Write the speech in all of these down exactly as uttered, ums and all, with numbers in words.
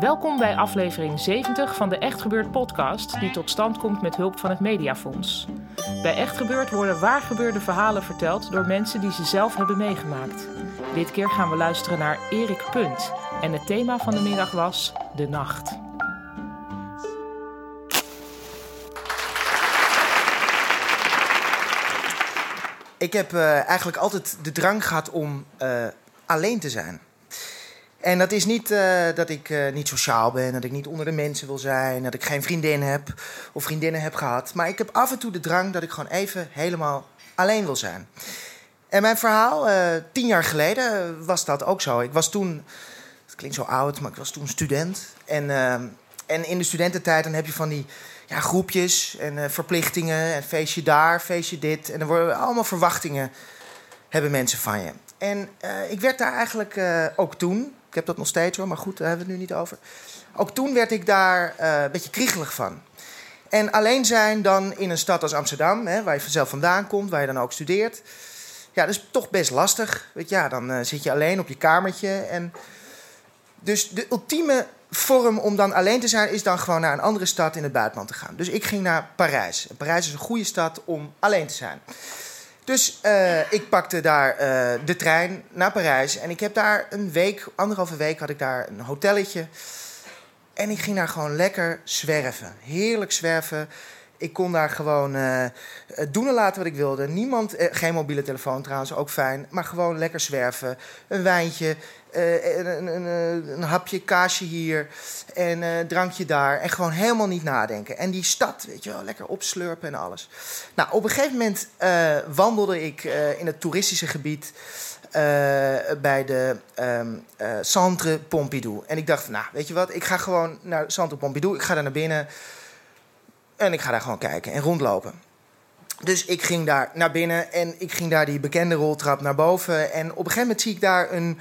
Welkom bij aflevering zeventig van de Echt Gebeurd podcast, die tot stand komt met hulp van het Mediafonds. Bij Echt Gebeurd worden waargebeurde verhalen verteld door mensen die ze zelf hebben meegemaakt. Dit keer gaan we luisteren naar Erik Punt en het thema van de middag was de nacht. Ik heb uh, eigenlijk altijd de drang gehad om uh, alleen te zijn. En dat is niet uh, dat ik uh, niet sociaal ben, dat ik niet onder de mensen wil zijn, dat ik geen vriendin heb of vriendinnen heb gehad. Maar ik heb af en toe de drang dat ik gewoon even helemaal alleen wil zijn. En mijn verhaal, uh, tien jaar geleden was dat ook zo. Ik was toen, het klinkt zo oud, maar ik was toen student. En, uh, en in de studententijd dan heb je van die ja, groepjes en uh, verplichtingen en feestje daar, feestje dit. En dan worden allemaal verwachtingen hebben mensen van je. En uh, ik werd daar eigenlijk uh, ook toen... Ik heb dat nog steeds hoor, maar goed, daar hebben we het nu niet over. Ook toen werd ik daar uh, een beetje kriegelig van. En alleen zijn dan in een stad als Amsterdam, hè, waar je vanzelf vandaan komt, waar je dan ook studeert. Ja, dat is toch best lastig. Weet je, ja, dan uh, zit je alleen op je kamertje. En dus de ultieme vorm om dan alleen te zijn is dan gewoon naar een andere stad in het buitenland te gaan. Dus ik ging naar Parijs. En Parijs is een goede stad om alleen te zijn. Dus uh, ik pakte daar uh, de trein naar Parijs. En ik heb daar een week, anderhalve week, had ik daar een hotelletje. En ik ging daar gewoon lekker zwerven. Heerlijk zwerven. Ik kon daar gewoon uh, doen en laten wat ik wilde. Niemand, uh, geen mobiele telefoon trouwens, ook fijn. Maar gewoon lekker zwerven. Een wijntje, uh, een, een, een, een hapje kaasje hier. En een uh, drankje daar. En gewoon helemaal niet nadenken. En die stad, weet je wel, lekker opslurpen en alles. Nou, op een gegeven moment uh, wandelde ik uh, in het toeristische gebied... Uh, bij de um, uh, Centre Pompidou. En ik dacht, nou, weet je wat? Ik ga gewoon naar Centre Pompidou. Ik ga daar naar binnen... En ik ga daar gewoon kijken en rondlopen. Dus ik ging daar naar binnen en ik ging daar die bekende roltrap naar boven. En op een gegeven moment zie ik daar een,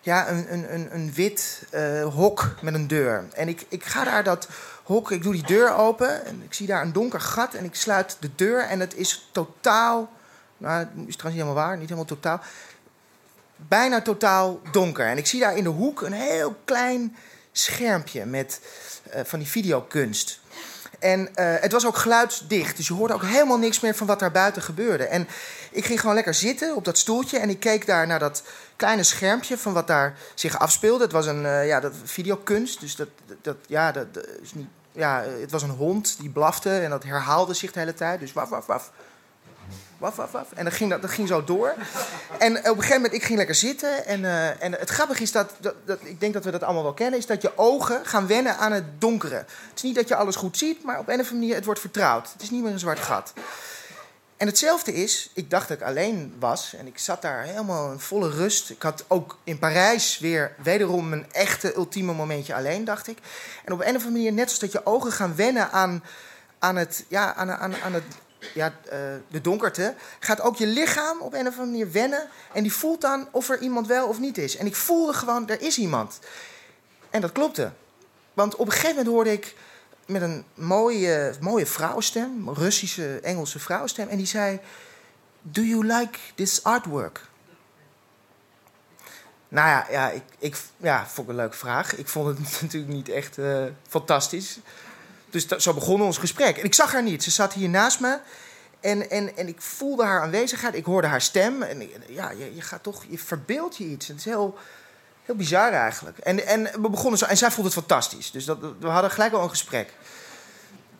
ja, een, een, een wit uh, hok met een deur. En ik, ik ga daar dat hok, ik doe die deur open en ik zie daar een donker gat. En ik sluit de deur en het is totaal, nou het is trouwens niet helemaal waar, niet helemaal totaal. Bijna totaal donker. En ik zie daar in de hoek een heel klein schermpje met uh, van die videokunst. En uh, het was ook geluidsdicht, dus je hoorde ook helemaal niks meer van wat daar buiten gebeurde. En ik ging gewoon lekker zitten op dat stoeltje en ik keek daar naar dat kleine schermpje van wat daar zich afspeelde. Het was een uh, ja, dat videokunst, dus dat, dat, ja, dat, dat is niet, ja, het was een hond die blafte en dat herhaalde zich de hele tijd. Dus waf, waf, waf. Waf, waf, waf. En dat ging, dat, dat ging zo door. En op een gegeven moment, ik ging lekker zitten. En, uh, en het grappige is dat, dat, dat, ik denk dat we dat allemaal wel kennen... is dat je ogen gaan wennen aan het donkere. Het is niet dat je alles goed ziet, maar op een of andere manier... het wordt vertrouwd. Het is niet meer een zwart gat. En hetzelfde is, ik dacht dat ik alleen was... en ik zat daar helemaal in volle rust. Ik had ook in Parijs weer wederom mijn echte ultieme momentje alleen, dacht ik. En op een of andere manier, net zoals dat je ogen gaan wennen aan, aan het... Ja, aan, aan, aan het Ja, uh, de donkerte, gaat ook je lichaam op een of andere manier wennen... en die voelt dan of er iemand wel of niet is. En ik voelde gewoon, er is iemand. En dat klopte. Want op een gegeven moment hoorde ik met een mooie, mooie vrouwenstem... een Russische, Engelse vrouwenstem, en die zei... Do you like this artwork? Nou ja, ja, ik, ik ja, vond ik een leuke vraag. Ik vond het natuurlijk niet echt uh, fantastisch... Dus dat, zo begon ons gesprek. En ik zag haar niet. Ze zat hier naast me. En, en, en ik voelde haar aanwezigheid. Ik hoorde haar stem. En ja, je, je gaat toch... Je verbeeldt je iets. Het is heel, heel bizar eigenlijk. En, en we begonnen zo. En zij vond het fantastisch. Dus dat, we hadden gelijk al een gesprek.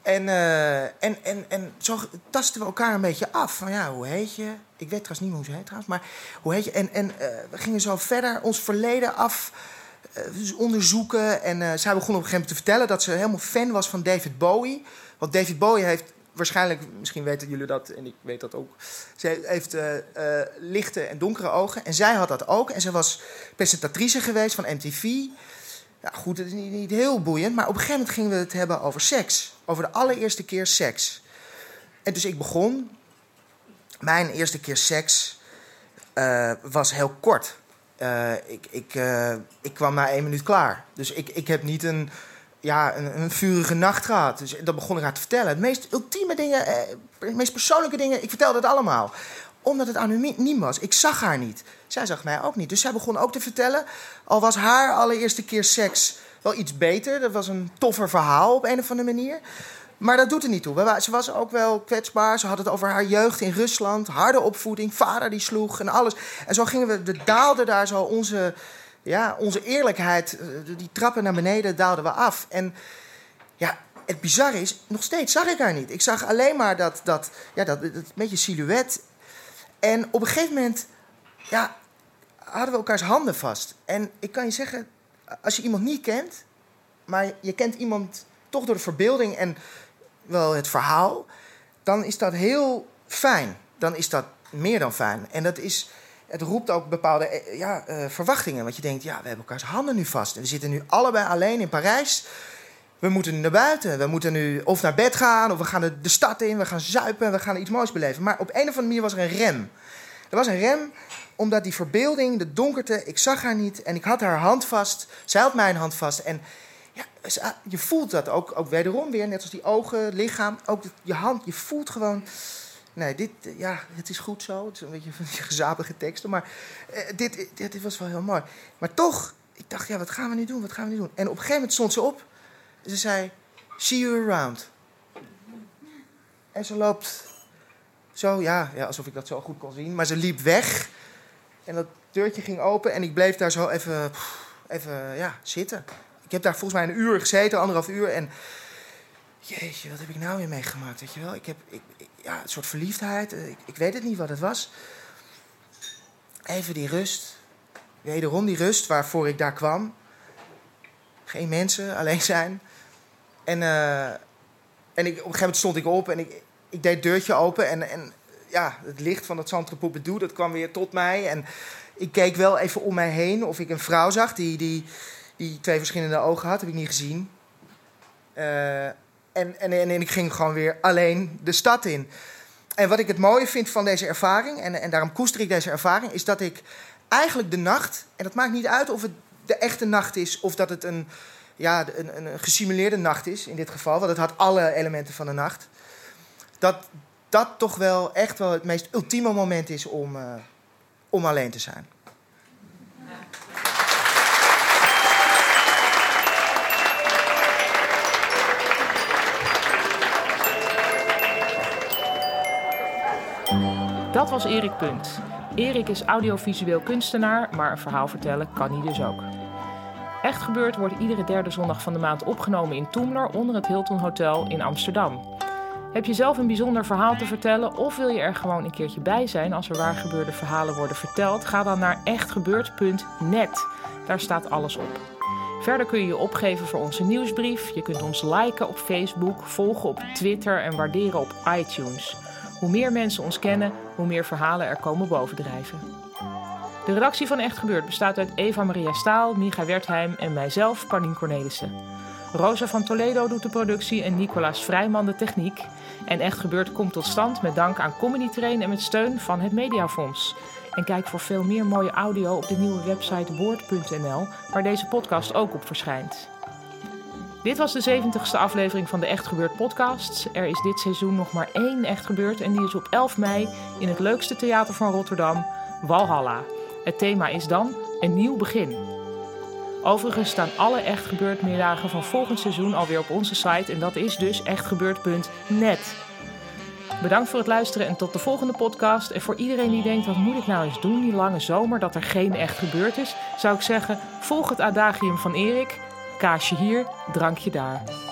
En, uh, en, en, en zo tasten we elkaar een beetje af. Van ja, hoe heet je? Ik weet trouwens niet meer hoe ze heet trouwens. Maar hoe heet je? En, en uh, we gingen zo verder ons verleden af uh, onderzoeken. En uh, zij begon op een gegeven moment te vertellen dat ze helemaal fan was van David Bowie. Want David Bowie heeft waarschijnlijk, misschien weten jullie dat en ik weet dat ook. Zij heeft uh, uh, lichte en donkere ogen. En zij had dat ook. En ze was presentatrice geweest van M T V. Ja, goed, het is niet, niet heel boeiend. Maar op een gegeven moment gingen we het hebben over seks. Over de allereerste keer seks. En dus ik begon. Mijn eerste keer seks uh, was heel kort. Uh, ik, ik, uh, ik kwam na één minuut klaar. Dus ik, ik heb niet een, ja, een, een vurige nacht gehad. Dus dat begon ik haar te vertellen. Het meest ultieme dingen, eh, de meest persoonlijke dingen, ik vertelde het allemaal. Omdat het anoniem was. Ik zag haar niet. Zij zag mij ook niet. Dus zij begon ook te vertellen. Al was haar allereerste keer seks wel iets beter. Dat was een toffer verhaal op een of andere manier. Maar dat doet er niet toe. Ze was ook wel kwetsbaar. Ze had het over haar jeugd in Rusland. Harde opvoeding. Vader die sloeg en alles. En zo gingen we, we daalden daar zo onze, ja, onze eerlijkheid. Die trappen naar beneden daalden we af. En ja... Het bizarre is, nog steeds zag ik haar niet. Ik zag alleen maar dat, dat, ja, dat, dat beetje silhouet. En op een gegeven moment ja, hadden we elkaars handen vast. En ik kan je zeggen, als je iemand niet kent... maar je kent iemand toch door de verbeelding en wel het verhaal... dan is dat heel fijn. Dan is dat meer dan fijn. En dat is, het roept ook bepaalde ja, uh, verwachtingen. Want je denkt, ja, we hebben elkaars handen nu vast. En we zitten nu allebei alleen in Parijs... We moeten nu naar buiten. We moeten nu of naar bed gaan... of we gaan de, de stad in, we gaan zuipen... we gaan iets moois beleven. Maar op een of andere manier was er een rem. Er was een rem omdat die verbeelding, de donkerte... ik zag haar niet en ik had haar hand vast. Zij had mijn hand vast. En ja, je voelt dat ook, ook wederom weer. Net als die ogen, lichaam, ook je hand. Je voelt gewoon... Nee, dit, ja, het is goed zo. Het is een beetje van die gezapige teksten. Maar uh, dit, dit, dit was wel heel mooi. Maar toch, ik dacht, ja, wat gaan we nu doen? Wat gaan we nu doen? En op een gegeven moment stond ze op... Ze zei, see you around. En ze loopt zo, ja, ja, alsof ik dat zo goed kon zien. Maar ze liep weg. En dat deurtje ging open. En ik bleef daar zo even, even ja, zitten. Ik heb daar volgens mij een uur gezeten, anderhalf uur. En jeetje, wat heb ik nou weer meegemaakt, weet je wel? Ik heb ik, ik, ja, een soort verliefdheid. Ik, ik weet het niet wat het was. Even die rust. Wederom die rust waarvoor ik daar kwam. Geen mensen, alleen zijn. En, uh, en ik, op een gegeven moment stond ik op en ik, ik deed het deurtje open. En, en ja, het licht van het Centre Pompidou, dat kwam weer tot mij. En ik keek wel even om mij heen of ik een vrouw zag die, die, die twee verschillende ogen had. Dat heb ik niet gezien. Uh, en, en, en, en ik ging gewoon weer alleen de stad in. En wat ik het mooie vind van deze ervaring, en, en daarom koester ik deze ervaring... is dat ik eigenlijk de nacht, en dat maakt niet uit of het de echte nacht is of dat het een, ja, een, een gesimuleerde nacht is in dit geval... want het had alle elementen van de nacht... dat dat toch wel echt wel het meest ultieme moment is om, uh, om alleen te zijn. Ja. Dat was Erik Punt. Erik is audiovisueel kunstenaar, maar een verhaal vertellen kan hij dus ook. Echt Gebeurd wordt iedere derde zondag van de maand opgenomen in Toemler onder het Hilton Hotel in Amsterdam. Heb je zelf een bijzonder verhaal te vertellen of wil je er gewoon een keertje bij zijn als er waargebeurde verhalen worden verteld? Ga dan naar echt gebeurd punt net. Daar staat alles op. Verder kun je je opgeven voor onze nieuwsbrief. Je kunt ons liken op Facebook, volgen op Twitter en waarderen op iTunes. Hoe meer mensen ons kennen, hoe meer verhalen er komen bovendrijven. De redactie van Echt Gebeurd bestaat uit Eva-Maria Staal, Micha Wertheim en mijzelf, Karin Cornelissen. Rosa van Toledo doet de productie en Nicolaas Vrijman de techniek. En Echt Gebeurd komt tot stand met dank aan Comedy Train en met steun van het Mediafonds. En kijk voor veel meer mooie audio op de nieuwe website woord punt n l, waar deze podcast ook op verschijnt. Dit was de zeventigste aflevering van de Echt Gebeurd podcast. Er is dit seizoen nog maar één Echt Gebeurd en die is op elf mei in het leukste theater van Rotterdam, Walhalla. Het thema is dan een nieuw begin. Overigens staan alle Echt Gebeurd middagen van volgend seizoen alweer op onze site en dat is dus echt gebeurd punt net. Bedankt voor het luisteren en tot de volgende podcast. En voor iedereen die denkt, wat moet ik nou eens doen die lange zomer dat er geen Echt Gebeurd is, zou ik zeggen, volg het adagium van Erik... Kaasje hier, drankje daar.